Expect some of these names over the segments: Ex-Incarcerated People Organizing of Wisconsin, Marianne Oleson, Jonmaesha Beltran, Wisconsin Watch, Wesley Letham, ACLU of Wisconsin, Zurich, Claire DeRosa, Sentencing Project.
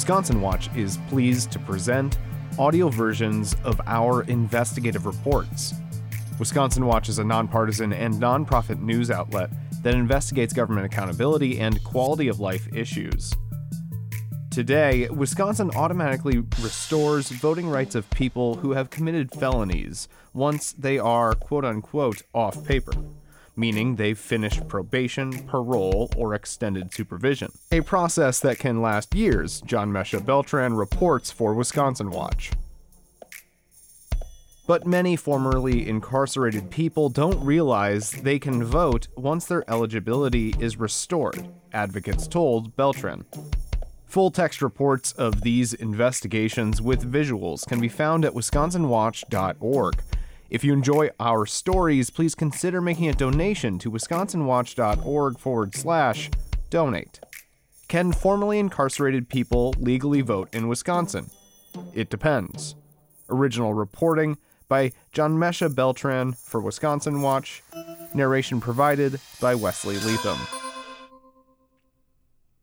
Wisconsin Watch is pleased to present audio versions of our investigative reports. Wisconsin Watch is a nonpartisan and nonprofit news outlet that investigates government accountability and quality of life issues. Today, Wisconsin automatically restores voting rights of people who have committed felonies once they are, quote-unquote, off paper, meaning they've finished probation, parole, or extended supervision, a process that can last years, Jonmaesha Beltran reports for Wisconsin Watch. But many formerly incarcerated people don't realize they can vote once their eligibility is restored, advocates told Beltran. Full-text reports of these investigations with visuals can be found at wisconsinwatch.org. If you enjoy our stories, please consider making a donation to wisconsinwatch.org/donate. Can formerly incarcerated people legally vote in Wisconsin? It depends. Original reporting by Jonmaesha Beltran for Wisconsin Watch. Narration provided by Wesley Letham.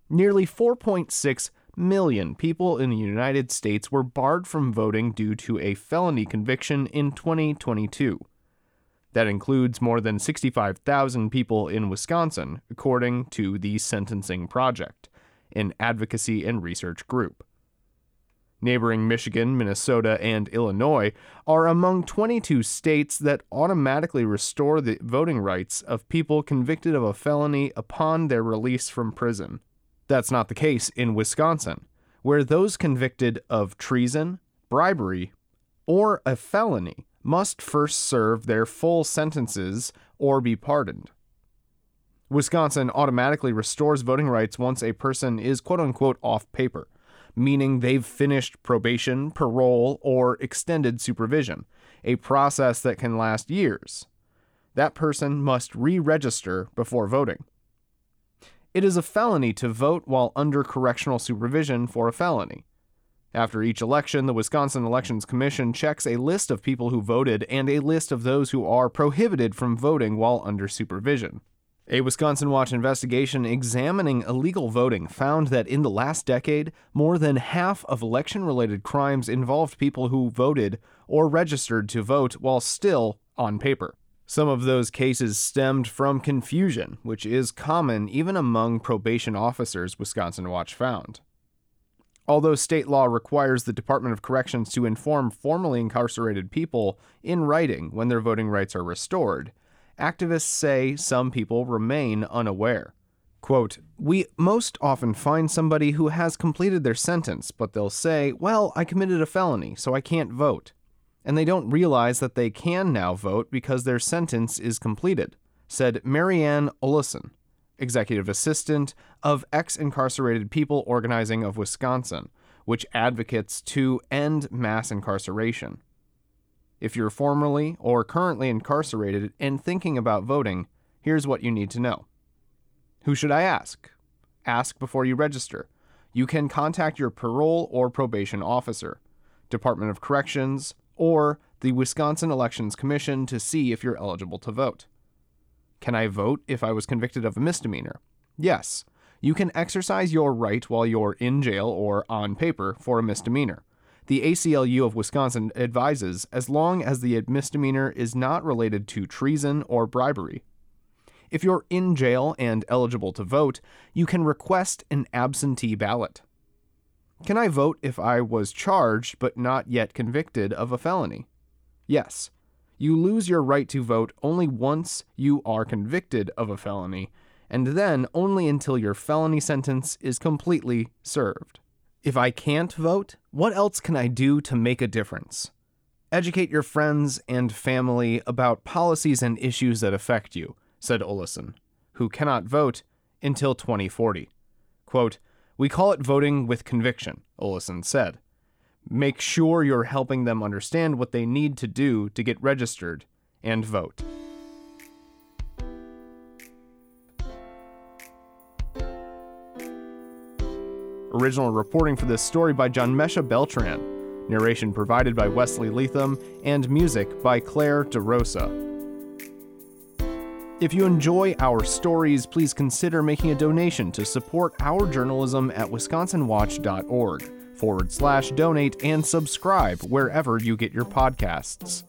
Nearly 4.6 million people in the United States were barred from voting due to a felony conviction in 2022. That includes more than 65,000 people in Wisconsin, according to the Sentencing Project, an advocacy and research group. Neighboring Michigan, Minnesota, and Illinois are among 22 states that automatically restore the voting rights of people convicted of a felony upon their release from prison. That's not the case in Wisconsin, where those convicted of treason, bribery, or a felony must first serve their full sentences or be pardoned. Wisconsin automatically restores voting rights once a person is quote-unquote off paper, meaning they've finished probation, parole, or extended supervision, a process that can last years. That person must re-register before voting. It is a felony to vote while under correctional supervision for a felony. After each election, the Wisconsin Elections Commission checks a list of people who voted and a list of those who are prohibited from voting while under supervision. A Wisconsin Watch investigation examining illegal voting found that in the last decade, more than half of election-related crimes involved people who voted or registered to vote while still on paper. Some of those cases stemmed from confusion, which is common even among probation officers, Wisconsin Watch found. Although state law requires the Department of Corrections to inform formerly incarcerated people in writing when their voting rights are restored, activists say some people remain unaware. Quote, "We most often find somebody who has completed their sentence, but they'll say, 'Well, I committed a felony, so I can't vote.' And they don't realize that they can now vote because their sentence is completed," said Marianne Oleson, executive assistant of Ex-Incarcerated People Organizing of Wisconsin, which advocates to end mass incarceration. If you're formerly or currently incarcerated and thinking about voting, here's what you need to know. Who should I ask? Ask before you register. You can contact your parole or probation officer, Department of Corrections, or the Wisconsin Elections Commission to see if you're eligible to vote. Can I vote if I was convicted of a misdemeanor? Yes, you can exercise your right while you're in jail or on paper for a misdemeanor. The ACLU of Wisconsin advises as long as the misdemeanor is not related to treason or bribery. If you're in jail and eligible to vote, you can request an absentee ballot. Can I vote if I was charged but not yet convicted of a felony? Yes. You lose your right to vote only once you are convicted of a felony, and then only until your felony sentence is completely served. If I can't vote, what else can I do to make a difference? Educate your friends and family about policies and issues that affect you, said Oleson, who cannot vote until 2040. Quote, "We call it voting with conviction," Oleson said. "Make sure you're helping them understand what they need to do to get registered and vote." Original reporting for this story by Jonmaesha Beltran. Narration provided by Wesley Letham and music by Claire DeRosa. If you enjoy our stories, please consider making a donation to support our journalism at wisconsinwatch.org/donate and subscribe wherever you get your podcasts.